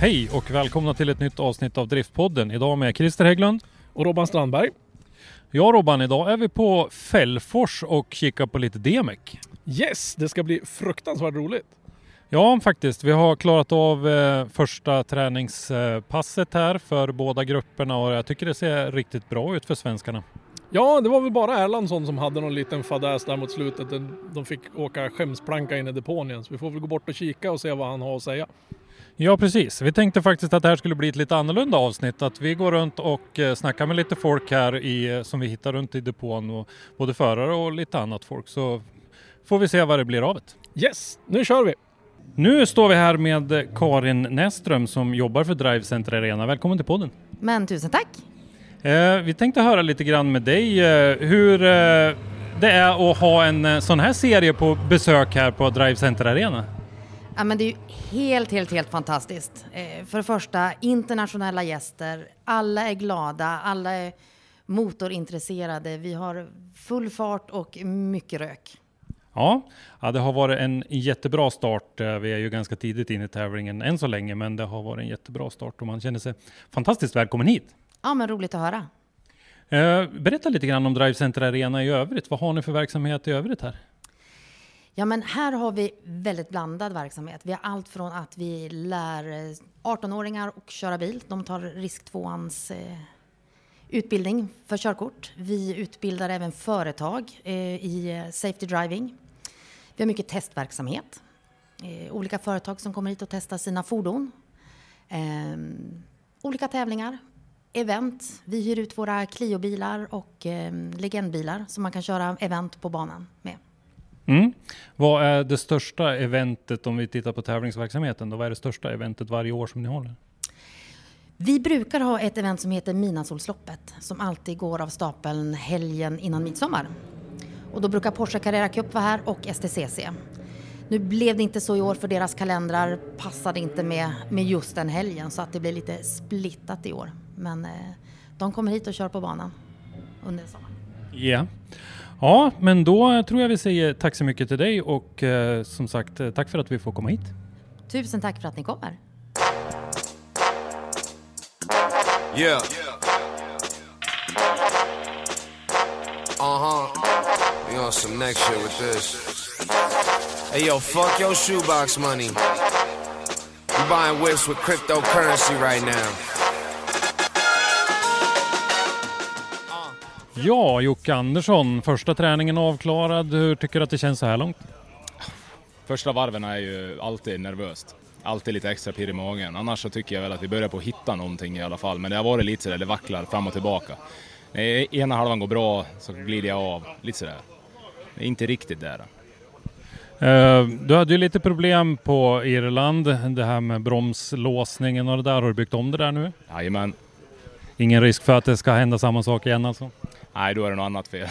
Hej och välkomna till ett nytt avsnitt av Driftpodden. Idag med Christer Hägglund och Robban Strandberg. Ja Robban, idag är vi på Fellfors och kikar på lite DMEC. Yes, det ska bli fruktansvärt roligt. Ja faktiskt, vi har klarat av första träningspasset här för båda grupperna och jag tycker det ser riktigt bra ut för svenskarna. Ja, det var väl bara Erlandsson som hade någon liten fadäs där mot slutet. De fick åka skämsplanka in i depån igen, så vi får väl gå bort och kika och se vad han har att säga. Ja precis, vi tänkte faktiskt att det här skulle bli ett lite annorlunda avsnitt, att vi går runt och snackar med lite folk här som vi hittar runt i depån, och både förare och lite annat folk, så får vi se vad det blir av det. Yes, nu kör vi! Nu står vi här med Karin Näsström som jobbar för Drivecenter Arena. Välkommen till podden! Men tusen tack! Vi tänkte höra lite grann med dig hur det är att ha en sån här serie på besök här på Drivecenter Arena. Ja, men det är ju helt fantastiskt. För det första, internationella gäster. Alla är glada, alla är motorintresserade. Vi har full fart och mycket rök. Ja, det har varit en jättebra start. Vi är ju ganska tidigt in i tävlingen än så länge, men det har varit en jättebra start och man känner sig fantastiskt välkommen hit. Ja, men roligt att höra. Berätta lite grann om Drivecenter Arena i övrigt. Vad har ni för verksamhet i övrigt här? Ja, men här har vi väldigt blandad verksamhet. Vi har allt från att vi lär 18-åringar att köra bil. De tar risk 2:ans utbildning för körkort. Vi utbildar även företag i safety driving. Vi har mycket testverksamhet. Olika företag som kommer hit och testar sina fordon. Olika tävlingar, event. Vi hyr ut våra Clio-bilar och legendbilar som man kan köra event på banan med. Mm. Vad är det största eventet om vi tittar på tävlingsverksamheten? Då? Vad är det största eventet varje år som ni håller? Vi brukar ha ett event som heter Minasolsloppet som alltid går av stapeln helgen innan midsommar. Och då brukar Porsche Carrera Cup vara här och STCC. Nu blev det inte så i år för deras kalendrar passade inte med just den helgen så att det blev lite splittat i år. Men de kommer hit och kör på banan under sommaren. Yeah. Ja, men då tror jag vi säger tack så mycket till dig och som sagt, tack för att vi får komma hit. Tusen tack för att ni kommer. Yeah. We on some next shit with this. Hey yo, fuck your shoebox money. You buying whips with cryptocurrency right now. Ja, Jocke Andersson. Första träningen avklarad. Hur tycker du att det känns så här långt? Första varven är ju alltid nervöst. Alltid lite extra pirr i magen. Annars så tycker jag väl att vi börjar på att hitta någonting i alla fall. Men det har varit lite sådär, det vacklar fram och tillbaka. När ena halvan går bra så glider jag av. Lite sådär. Det är inte riktigt där. Du hade ju lite problem på Irland. Det här med bromslåsningen och det där. Har du byggt om det där nu? Jajamän. Ingen risk för att det ska hända samma sak igen alltså? Nej, då är det något annat fel.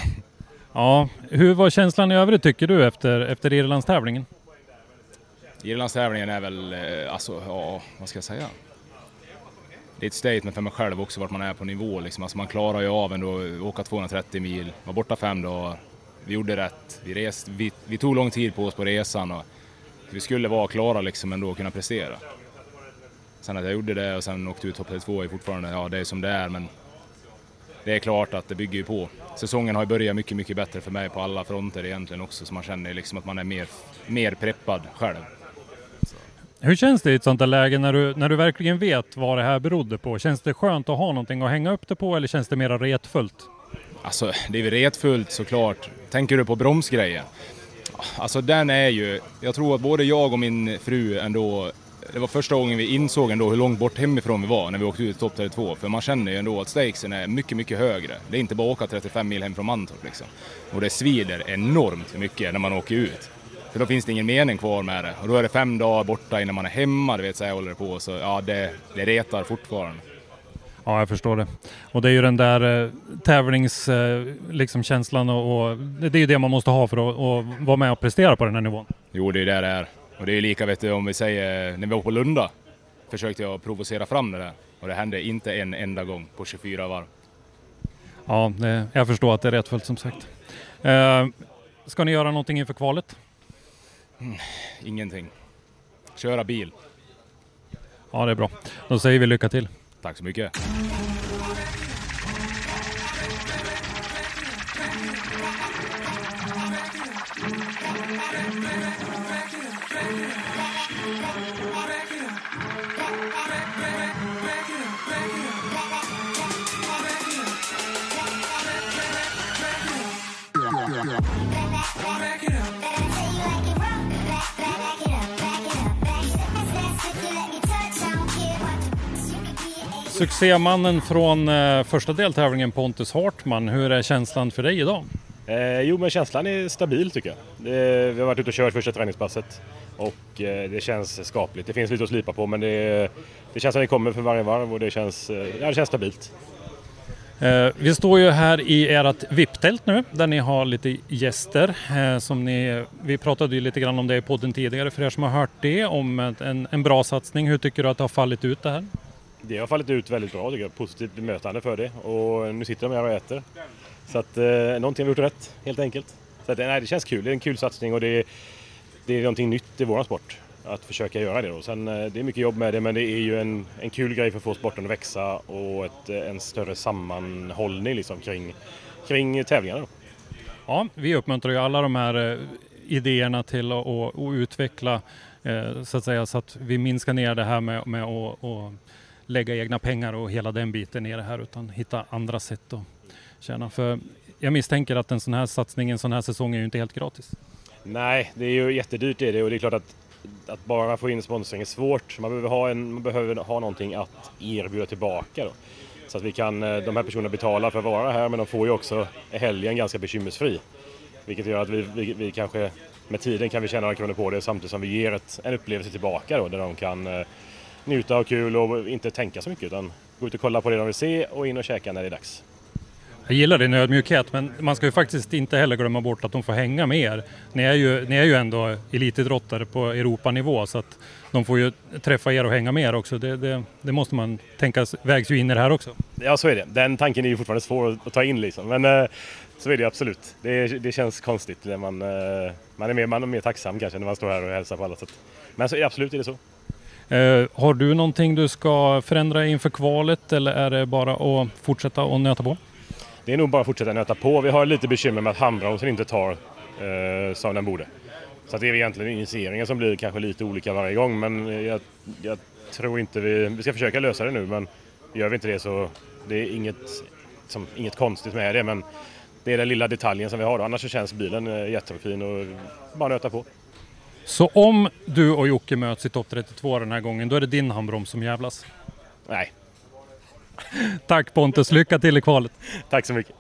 Ja, hur var känslan i övrigt tycker du efter Irlandstävlingen? Irlandstävlingen är väl, alltså, ja, vad ska jag säga? Det är ett statement för mig själv också vart man är på nivå. Liksom. Alltså, man klarar ju av ändå att åka 230 mil, var borta 5 dagar. Vi gjorde rätt, vi tog lång tid på oss på resan och vi skulle vara klara liksom ändå och kunna prestera. Sen att jag gjorde det och sen åkte ut topp 2 är fortfarande, ja det är som det är men det är klart att det bygger ju på. Säsongen har ju börjat mycket bättre för mig på alla fronter egentligen också så man känner liksom att man är mer preppad själv. Så. Hur känns det i ett sånt där läge när du verkligen vet vad det här berodde på? Känns det skönt att ha någonting att hänga upp det på eller känns det mera retfullt? Alltså det är ju retfullt såklart. Tänker du på bromsgrejen? Alltså den är ju, jag tror att både jag och min fru ändå, det var första gången vi insåg ändå hur långt bort hemifrån vi var när vi åkte ut topp 32. För man känner ju ändå att stakesen är mycket, mycket högre. Det är inte bara att åka 35 mil hem från Mantorp liksom. Och det svider enormt mycket när man åker ut. För då finns det ingen mening kvar med det. Och då är det 5 dagar borta innan man är hemma, du vet, så här håller det på. Så ja, det retar fortfarande. Ja, jag förstår det. Och det är ju den där tävlingskänslan känslan och det är ju det man måste ha för att vara med och prestera på den här nivån. Jo, det är det är. Och det är lika, vet du, om vi säger, när vi var på Lunda försökte jag provocera fram det där. Och det hände inte en enda gång på 24 varv. Ja, jag förstår att det är rättfullt som sagt. Ska ni göra någonting inför kvalet? Ingenting. Köra bil. Ja, det är bra. Då säger vi lycka till. Tack så mycket. Succémannen från första deltävlingen, Pontus Hartman. Hur är känslan för dig idag? Jo, men känslan är stabil tycker jag. Vi har varit ute och kört första träningspasset och det känns skapligt. Det finns lite att slipa på, men det känns som det kommer för varje varv och det känns stabilt. Vi står ju här i ert VIP-tält nu där ni har lite gäster. Vi pratade ju lite grann om det i podden tidigare för er som har hört det om en bra satsning. Hur tycker du att det har fallit ut det här? Det har fallit ut väldigt bra tycker jag. Positivt bemötande för det. Och nu sitter de här och äter. Så att någonting har vi gjort rätt helt enkelt. Så att, nej, det känns kul. Det är en kul satsning och det är någonting nytt i vår sport. Att försöka göra det då. Sen, det är mycket jobb med det men det är ju en kul grej för att få sporten att växa. Och en större sammanhållning liksom, kring tävlingarna då. Ja, vi uppmuntrar ju alla de här idéerna till att utveckla. Så att säga så att vi minskar ner det här med att lägga egna pengar och hela den biten i det här utan hitta andra sätt att tjäna. För jag misstänker att en sån här satsning, en sån här säsong är ju inte helt gratis. Nej, det är ju jättedyrt det och det är klart att bara få in sponsring är svårt. Man behöver ha någonting att erbjuda tillbaka då. Så att de här personerna betalar för att vara här men de får ju också helgen ganska bekymmersfri. Vilket gör att vi kanske med tiden kan vi tjäna några kronor på det samtidigt som vi ger en upplevelse tillbaka då där de kan njuta och kul och inte tänka så mycket utan gå ut och kolla på det de vill se och in och käka när det är dags. Jag gillar din ödmjukhet men man ska ju faktiskt inte heller glömma bort att de får hänga med er. Ni är ju ändå elitidrottare på Europanivå så att de får ju träffa er och hänga med er också. Det måste man tänka vägs ju in i det här också. Ja så är det. Den tanken är ju fortfarande svår att ta in liksom men så är det absolut. Det känns konstigt när man är mer tacksam kanske när man står här och hälsar på alla sätt. Men så, absolut är det så. Har du någonting du ska förändra inför kvalet eller är det bara att fortsätta och nöta på? Det är nog bara att fortsätta nöta på. Vi har lite bekymmer med att handbromsen inte tar som den borde. Så att det är egentligen initieringen som blir kanske lite olika varje gång. Men jag tror inte vi ska försöka lösa det nu. Men gör vi inte det så det är inget konstigt med det. Men det är den lilla detaljen som vi har. Då. Annars så känns bilen jättefin och bara nöta på. Så om du och Jocke möts i topp 32 den här gången, då är det din handbroms som jävlas? Nej. Tack Pontus, lycka till i kvalet. Tack så mycket.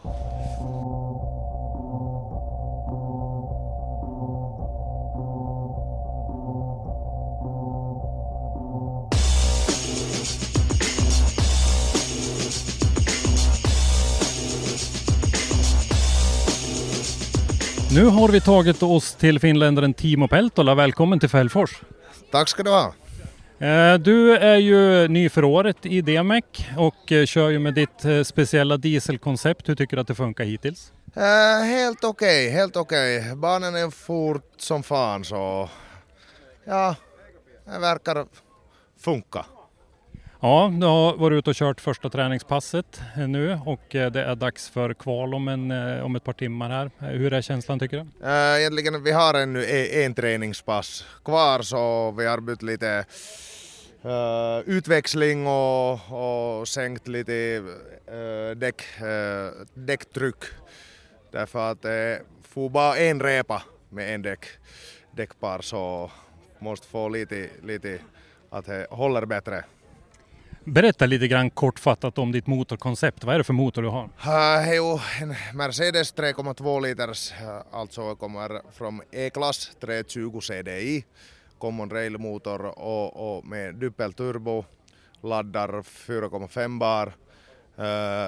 Nu har vi tagit oss till finländaren Timo Peltola. Välkommen till Fellfors. Tack ska du ha. Du är ju ny för året i DMEC och kör ju med ditt speciella dieselkoncept. Hur tycker du att det funkar hittills? Helt okej. Banan är fort som fan så ja, det verkar funka. Ja, du har varit ute och kört första träningspasset nu och det är dags för kval om ett par timmar här. Hur är känslan tycker du? Egentligen vi har ännu en träningspass kvar så vi har bytt lite utväxling och sänkt lite däcktryck. Därför att det får bara en repa med en däckpar, så måste få lite att det håller bättre. Berätta lite grann kortfattat om ditt motorkoncept. Vad är det för motor du har? Jo, en Mercedes 3,2 liters, alltså kommer från E-class 320 CDI. Common rail-motor och med dubbelturbo, laddar 4,5 bar.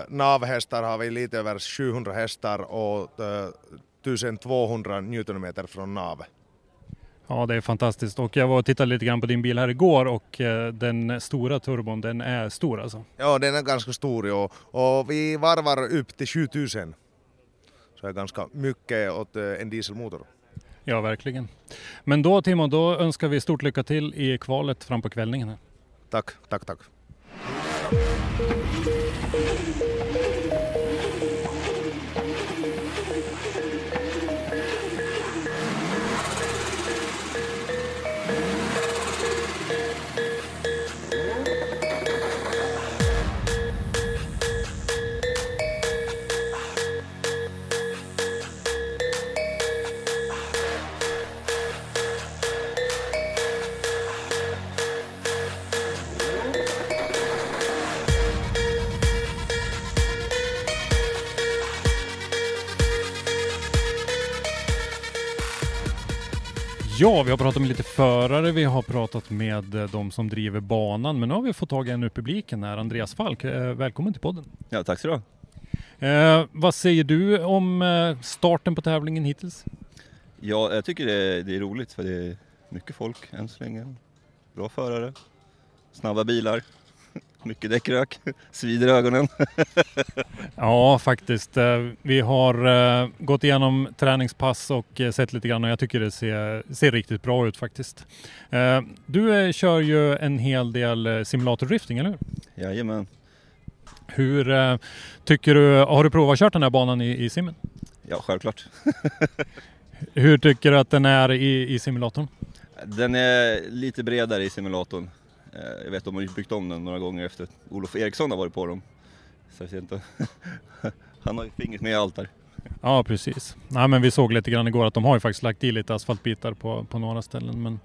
Navhästar har vi lite över 700 hästar och 1200 newtonmeter från nav. Ja, det är fantastiskt, och jag var och tittade lite grann på din bil här igår, och den stora turbon, den är stor alltså. Ja, den är ganska stor, ja. Och vi varvar upp till 7000. Så är ganska mycket åt en dieselmotor. Ja, verkligen. Men då Timo, då önskar vi stort lycka till i kvalet fram på kvällningen här. Tack. Ja, vi har pratat med lite förare, vi har pratat med de som driver banan, men nu har vi fått tag i en ur publiken här, Andreas Falk. Välkommen till podden. Ja, tack så du. Vad säger du om starten på tävlingen hittills? Ja, jag tycker det är roligt, för det är mycket folk än så länge. Bra förare, snabba bilar. Mycket däckrök, svider ögonen. Ja, faktiskt. Vi har gått igenom träningspass och sett lite grann, och jag tycker det ser riktigt bra ut faktiskt. Du kör ju en hel del simulatordrifting, eller hur? Jajamän. Hur tycker du, har du provat att köra den här banan i simmen? Ja, självklart. Hur tycker du att den är i simulatorn? Den är lite bredare i simulatorn. Jag vet att de har byggt om den några gånger efter Olof Eriksson har varit på dem. Så jag vet inte. Han har ju fingret med i allt där. Ja, precis. Nej, men vi såg lite grann igår att de har ju faktiskt lagt i lite asfaltbitar på några ställen. Men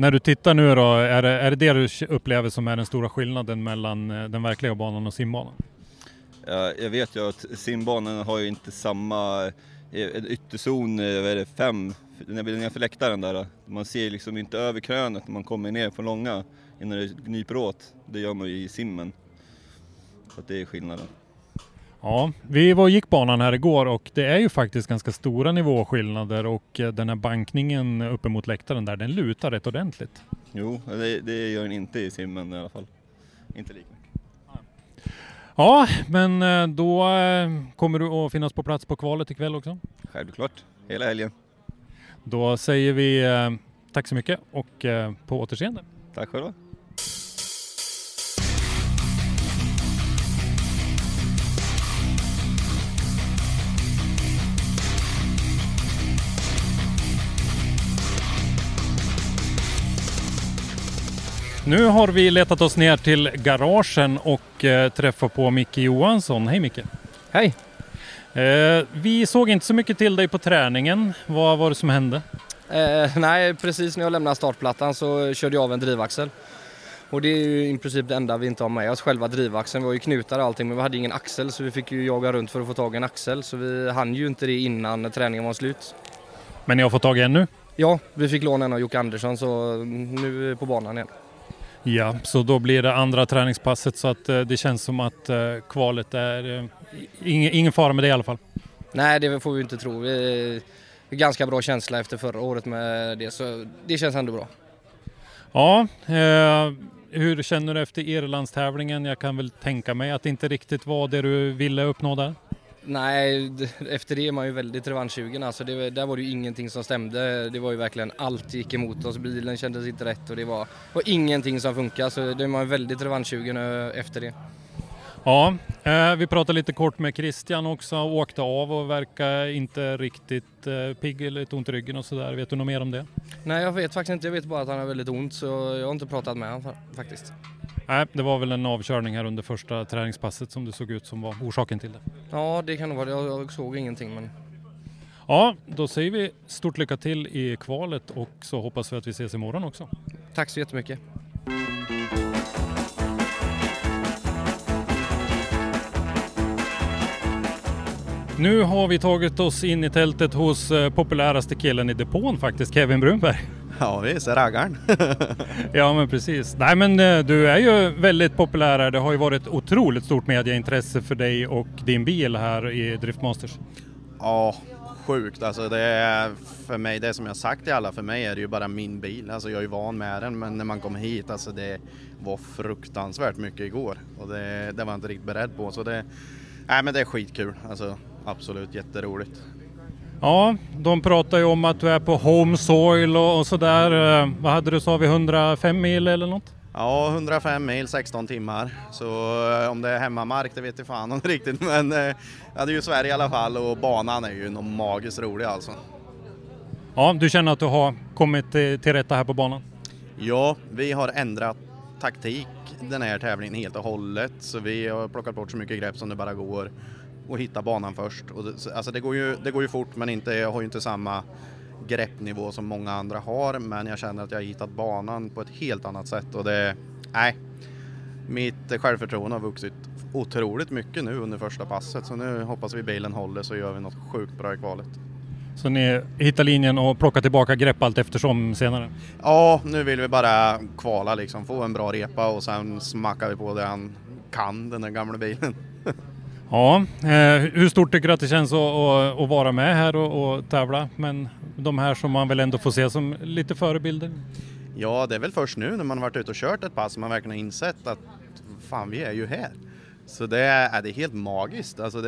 när du tittar nu då, är det du upplever som är den stora skillnaden mellan den verkliga banan och simbanan? Jag vet ju att simbanan har ju inte samma ytterzon, vad är det, 5. När vi är ner för läktaren där, man ser liksom inte över krönet när man kommer ner på långa. Innan det knyper åt, det gör man ju i simmen. Så att det är skillnaden. Ja, vi gick banan här igår, och det är ju faktiskt ganska stora nivåskillnader, och den här bankningen uppe mot läktaren där, den lutar rätt ordentligt. Jo, det gör den inte i simmen i alla fall. Inte lika mycket. Ja, men då kommer du att finnas på plats på kvalet ikväll också? Självklart, hela helgen. Då säger vi tack så mycket och på återseende. Tack själva. Nu har vi letat oss ner till garagen och träffat på Micke Johansson. Hej Micke. Hej. Vi såg inte så mycket till dig på träningen. Vad var det som hände? Nej, precis när jag lämnade startplattan så körde jag av en drivaxel. Och det är ju i princip det enda vi inte har med oss, själva drivaxeln. Vi var ju knutar och allting, men vi hade ingen axel, så vi fick ju jaga runt för att få tag i en axel. Så vi hann ju inte det innan träningen var slut. Men ni har fått tag i en nu? Ja, vi fick låna en av Jocke Andersson, så nu är vi på banan igen. Ja, så då blir det andra träningspasset, så att det känns som att kvalet är ingen fara med det i alla fall. Nej, det får vi inte tro. Ganska bra känsla efter förra året med det, så det känns ändå bra. Ja, hur känner du efter Irlandstävlingen? Jag kan väl tänka mig att det inte riktigt var det du ville uppnå där? Nej, efter det är man ju väldigt revanschugen. Alltså där var det ju ingenting som stämde. Det var ju verkligen allt gick emot oss. Bilen kändes inte rätt och det var ingenting som funkade. Så det är man ju väldigt revanschugen efter det. Ja, vi pratade lite kort med Christian också. Åkte av och verkar inte riktigt pigg eller lite ont i ryggen och sådär. Vet du något mer om det? Nej, jag vet faktiskt inte. Jag vet bara att han har väldigt ont, så jag har inte pratat med honom faktiskt. Nej, det var väl en avkörning här under första träningspasset som det såg ut som var orsaken till det. Ja, det kan nog vara det. Jag såg ingenting, men... Ja, då säger vi stort lycka till i kvalet och så hoppas vi att vi ses imorgon också. Tack så jättemycket. Nu har vi tagit oss in i tältet hos populäraste killen i depån faktiskt, Kevin Brunberg. Ja, vi ser raggaren. Ja, men precis. Nej, men du är ju väldigt populär. Det har ju varit otroligt stort medieintresse för dig och din bil här i Driftmasters. Ja, sjukt. Alltså det är för mig, det som jag sagt till alla, för mig är det ju bara min bil. Alltså jag är ju van med den, men när man kom hit, alltså det var fruktansvärt mycket igår. Och det var jag inte riktigt beredd på. Så det, nej, men det är skitkul. Alltså absolut jätteroligt. Ja, de pratar ju om att du är på home soil och sådär. Vad hade du, sa vi 105 mil eller något? Ja, 105 mil, 16 timmar. Så om det är hemmamark, det vet jag fan om riktigt. Men ja, det är ju Sverige i alla fall och banan är ju någon magiskt rolig alltså. Ja, du känner att du har kommit till rätta här på banan? Ja, vi har ändrat taktik den här tävlingen helt och hållet. Så vi har plockat bort så mycket grepp som det bara går. Och hitta banan först. Och det, alltså det går ju fort, men jag har ju inte samma greppnivå som många andra har. Men jag känner att jag har hittat banan på ett helt annat sätt. Och mitt självförtroende har vuxit otroligt mycket nu under första passet. Så nu hoppas vi bilen håller, så gör vi något sjukt bra i kvalet. Så ni hittar linjen och plockar tillbaka grepp allt eftersom senare? Ja, nu vill vi bara kvala liksom. Få en bra repa och sen smackar vi på det han kan, den där gamla bilen. Ja, hur stort tycker du att det känns att vara med här och tävla? Men de här som man väl ändå får se som lite förebilder? Ja, det är väl först nu när man har varit ute och kört ett pass som man verkligen har insett att fan, vi är ju här. Så det är helt magiskt. Alltså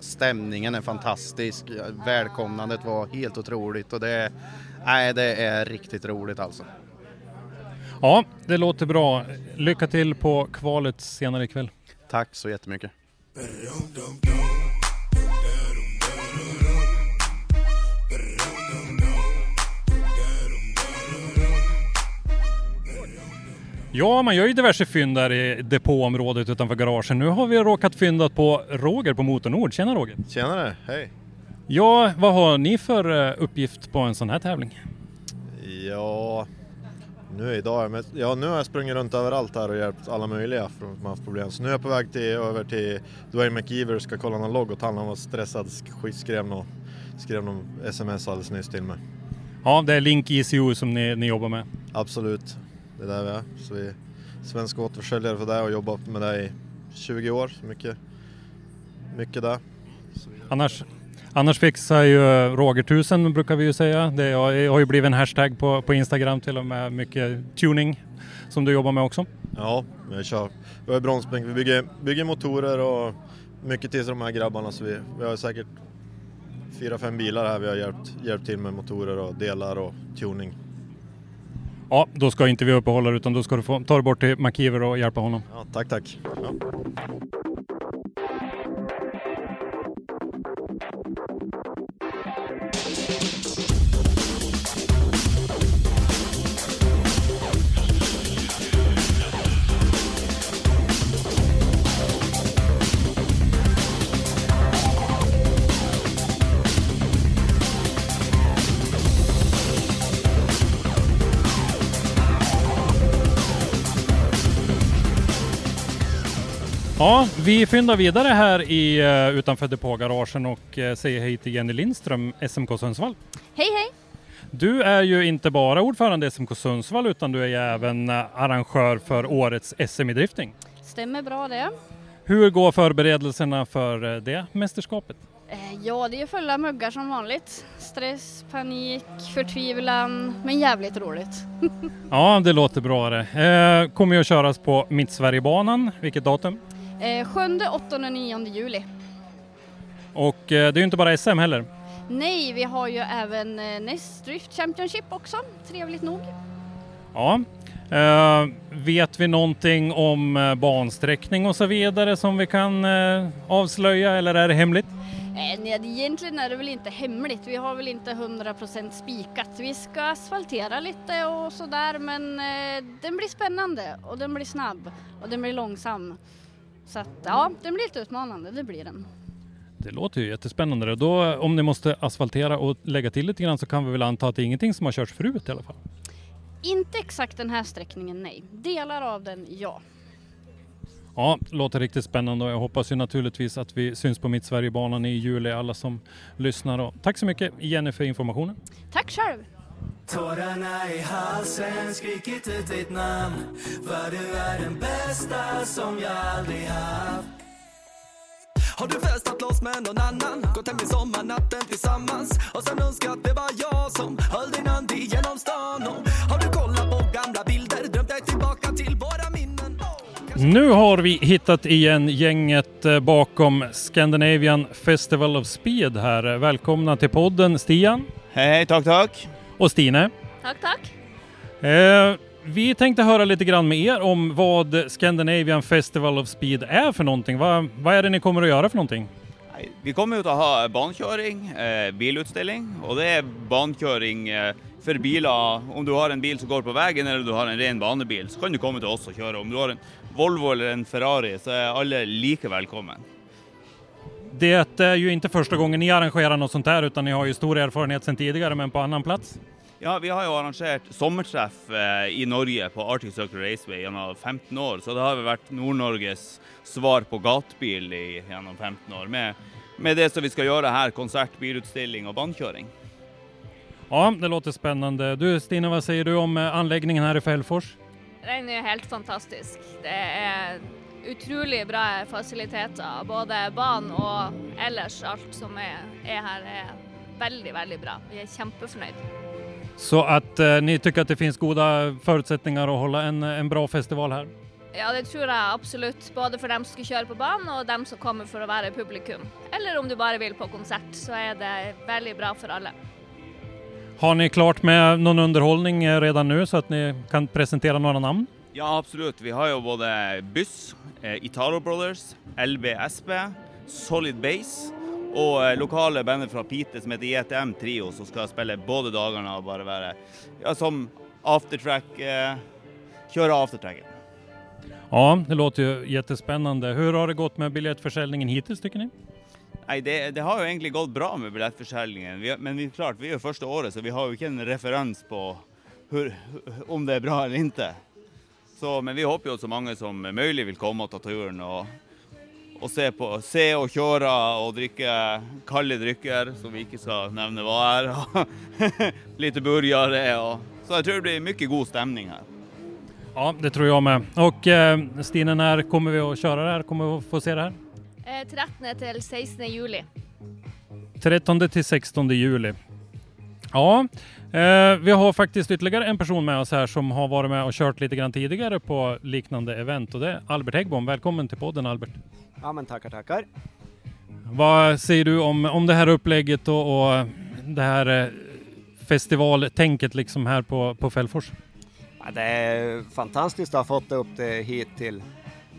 stämningen är fantastisk. Välkomnandet var helt otroligt och det är riktigt roligt alltså. Ja, det låter bra. Lycka till på kvalet senare ikväll. Tack så jättemycket. Ja, man gör ju diverse fynd där i depåområdet utanför garagen. Nu har vi råkat fynda på Roger på Motornord. Tjena Roger. Tjenare, hej. Ja, vad har ni för uppgift på en sån här tävling? Ja, nu har jag sprungit runt överallt här och hjälpt alla möjliga för att man haft problem. Så nu är jag på väg över till Dwayne McIver och ska kolla någon logg åt han. Han var stressad, skrev någon sms alldeles nyss till mig. Ja, det är Link ICO som ni jobbar med. Absolut, det är där vi är. Så vi är svenska återförsäljare för det och jobbar med det i 20 år. Så mycket där. Så Annars fixar ju Roger 1000 brukar vi ju säga. Det har ju blivit en hashtag på Instagram till och med, mycket tuning som du jobbar med också. Ja, jag kör. Vi har bromsbänk, vi bygger motorer och mycket till de här grabbarna. Så vi har säkert 4-5 bilar här vi har hjälpt till med motorer och delar och tuning. Ja, då ska inte vi uppehålla utan då ska du ta dig bort till McIver och hjälpa honom. Ja, tack. Ja. Ja, vi fyndar vidare här utanför depågaragen och säger hej till Jenny Lindström, SMK Sundsvall. Hej, hej! Du är ju inte bara ordförande i SMK Sundsvall utan du är ju även arrangör för årets SM i drifting. Stämmer bra det. Hur går förberedelserna för det mästerskapet? Ja, det är fulla muggar som vanligt. Stress, panik, förtvivlan, men jävligt roligt. Ja, det låter bra det. Kommer ju att köras på Mittsverigebanan. Vilket datum? 7, 8 och 9 juli. Och det är ju inte bara SM heller. Nej, vi har ju även Nest Rift Championship också, trevligt nog. Ja. Vet vi någonting om bansträckning och så vidare som vi kan avslöja, eller är det hemligt? Nej, egentligen är det väl inte hemligt. Vi har väl inte 100% spikat. Vi ska asfaltera lite och sådär, men den blir spännande och den blir snabb och den blir långsam. Så att, ja, den blir lite utmanande, det blir den. Det låter ju jättespännande. Då, om ni måste asfaltera och lägga till lite grann, så kan vi väl anta att det är ingenting som har körts förut i alla fall? Inte exakt den här sträckningen, nej. Delar av den, ja. Ja, låter riktigt spännande, och jag hoppas ju naturligtvis att vi syns på Mittsverigebanan i juli, alla som lyssnar. Och tack så mycket Jenny för informationen. Tack själv! Tårarna i halsen, skrikit ut ditt namn, för du är den bästa som jag aldrig haft. Har du festat loss med någon annan, gått hem i sommarnatten tillsammans, och sen önskat det var jag som höll din hand igenom stan. Och har du kollat på gamla bilder, drömt dig tillbaka till våra minnen. Nu har vi hittat igen gänget bakom Scandinavian Festival of Speed här. Välkomna till podden, Stian. Hej, tack, tack. Och Stine. Tack, tack. Vi tänkte höra lite grann med er om vad Scandinavian Festival of Speed är för någonting. Vad är det ni kommer att göra för någonting? Vi kommer ut att ha bankköring, bilutställning. Och det är bankköring för bilar. Om du har en bil som går på vägen eller du har en ren banebil, så kan du komma till oss och köra. Om du har en Volvo eller en Ferrari, så är alla lika välkommen. Det är ju inte första gången ni arrangerar något sånt här, utan ni har ju stor erfarenhet sedan tidigare, men på annan plats. Ja, vi har ju arrangerat sommarträff i Norge på Arctic Circle Raceway genom 15 år. Så det har vi varit Nord-Norges svar på gatbil genom 15 år. Med det som vi ska göra här, konsert, bilutställning och bandköring. Ja, det låter spännande. Du Stina, vad säger du om anläggningen här i Fellfors? Den är helt fantastisk. Det är otroligt bra faciliteter, både ban och ellers. Allt som är här är väldigt, väldigt bra. Jag är jättefornöjd. Så att ni tycker att det finns goda förutsättningar att hålla en bra festival här? Ja, det tror jag absolut. Både för dem som ska köra på banan och dem som kommer för att vara publikum. Eller om du bara vill på koncert, så är det väldigt bra för alla. Har ni klart med någon underhållning redan nu så att ni kan presentera några namn? Ja, absolut. Vi har ju både Buss, Italo Brothers, LBSB, Solid Base och lokala band från Pite som heter ETM Trio, som ska spela både dagarna och bara vara, ja, som aftertrack, köra aftertracken. Ja, det låter ju jättespännande. Hur har det gått med biljettförsäljningen hittills, tycker ni? Nej, det har ju egentligen gått bra med biljettförsäljningen. Men det är klart, vi är första året, så vi har ju ingen referens på om det är bra eller inte. Så, men vi hoppas ju att så många som möjligt vill komma och ta turen och se och köra och dricka kalla drycker som vi inte ska nämna vad är. Lite burgare. Så jag tror det blir mycket god stämning här. Ja, det tror jag med. Och Stine, när kommer vi att köra det här? Kommer vi få se det här? 13 till 16 juli. 13 till 16 juli. Ja, vi har faktiskt ytterligare en person med oss här som har varit med och kört lite grann tidigare på liknande event, och det är Albert Häggbom. Välkommen till podden, Albert. Ja, men tackar, tackar. Vad säger du om det här upplägget och det här festivaltänket liksom här på Fellfors? Ja, det är fantastiskt att ha fått upp det hit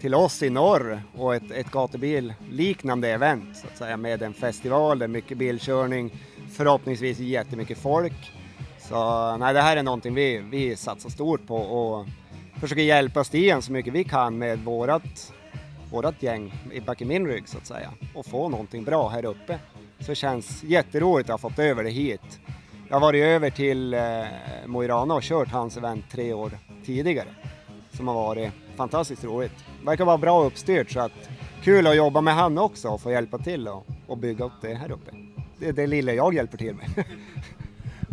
till oss i norr, och ett gatubil liknande event så att säga, med en festival, där mycket bilkörning, förhoppningsvis jättemycket folk. Så nej, det här är någonting vi satsar stort på och försöker hjälpa Stian så mycket vi kan med vårat gäng bak i min rygg så att säga, och få någonting bra här uppe. Så det känns jätteroligt att ha fått över det hit. Jag har varit över till Mo i Rana och kört hans event 3 år tidigare, som har varit fantastiskt roligt. Det verkar vara bra uppstyrt, så att kul att jobba med han också och få hjälpa till och bygga upp det här uppe. Det är det lilla jag hjälper till med.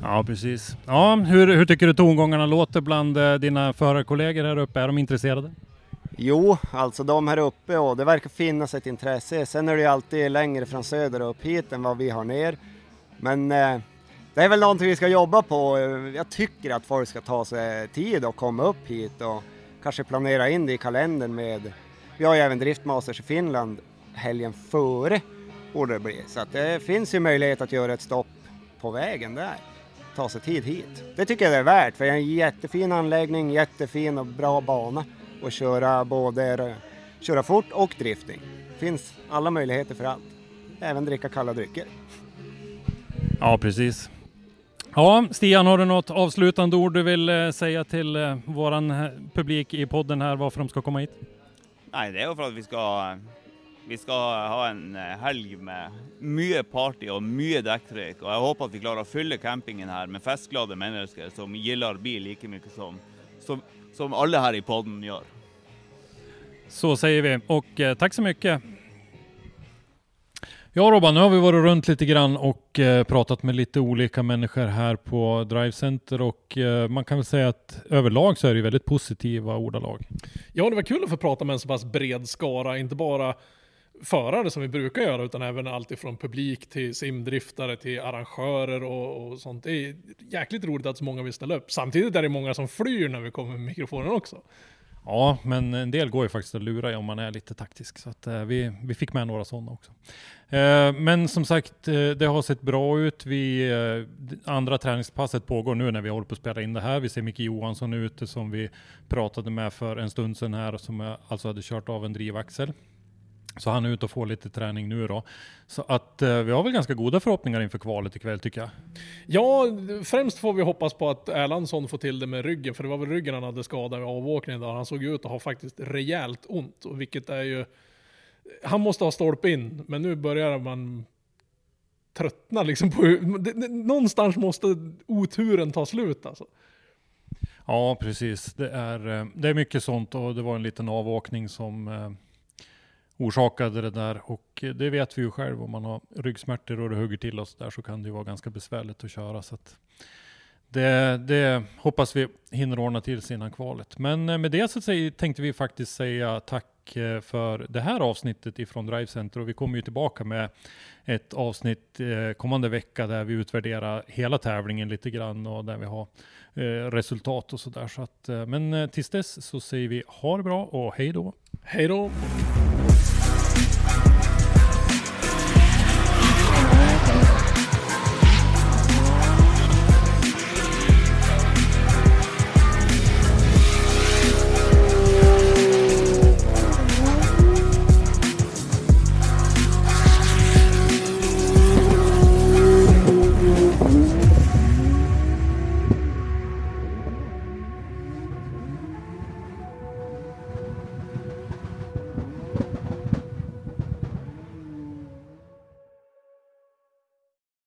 Ja, precis. Ja, hur tycker du tongångarna låter bland dina förarkollegor här uppe? Är de intresserade? Jo, alltså de här uppe, och det verkar finnas ett intresse. Sen är det ju alltid längre från söder och upp hit än vad vi har ner. Men det är väl någonting vi ska jobba på. Jag tycker att folk ska ta sig tid och komma upp hit och kanske planera in det i kalendern med... Vi har ju även Driftmasters i Finland helgen före. Så att det finns ju möjlighet att göra ett stopp på vägen där. ta sig tid hit. Det tycker jag det är värt, för det är en jättefin anläggning, jättefin och bra bana att köra både köra fort och drifting. Finns alla möjligheter för allt. Även dricka kalla drycker. Ja, precis. Ja, Stian, har du något avslutande ord du vill säga till våran publik i podden här, varför de ska komma hit? Nej, det är för att vi ska ha en helg med mycket party och mycket däcktrykk. Och jag hoppas att vi klarar att fylla campingen här med festglada människor som gillar bil lika mycket som alla här i podden gör. Så säger vi, och tack så mycket. Ja, Robban, nu har vi varit runt lite grann och pratat med lite olika människor här på Drivecenter, och man kan väl säga att överlag så är det väldigt positiva ordalag. Ja, det var kul att få prata med en så pass bred skara, inte bara förare som vi brukar göra utan även allt ifrån publik till simdriftare till arrangörer och sånt. Det är jäkligt roligt att så många vill ställa upp. Samtidigt är det många som flyr när vi kommer med mikrofonen också. Ja, men en del går ju faktiskt att lura om man är lite taktisk, så att vi fick med några sådana också. Men som sagt, det har sett bra ut. Andra träningspasset pågår nu när vi håller på att spela in det här. Vi ser Micke Johansson ute som vi pratade med för en stund sedan här, som alltså hade kört av en drivaxel. Så han är ute och får lite träning nu då. Så att vi har väl ganska goda förhoppningar inför kvalet ikväll, tycker jag. Ja, främst får vi hoppas på att Erlandsson får till det med ryggen. För det var väl ryggen han hade skadat i avåkningen där. Han såg ut att ha faktiskt rejält ont. Och vilket är ju... Han måste ha stolpe in. Men nu börjar man tröttna liksom på... Någonstans måste oturen ta slut alltså. Ja, precis. Det är mycket sånt. Och det var en liten avåkning som... orsakade det där, och det vet vi ju själv, om man har ryggsmärtor och det hugger till oss där så kan det ju vara ganska besvärligt att köra, så att det hoppas vi hinner ordna till innan kvalet. Men med det så tänkte vi faktiskt säga tack för det här avsnittet ifrån Drivecenter, och vi kommer ju tillbaka med ett avsnitt kommande vecka där vi utvärderar hela tävlingen lite grann och där vi har resultat och sådär. Så att, men tills dess så säger vi ha det bra och hej då! Hej då!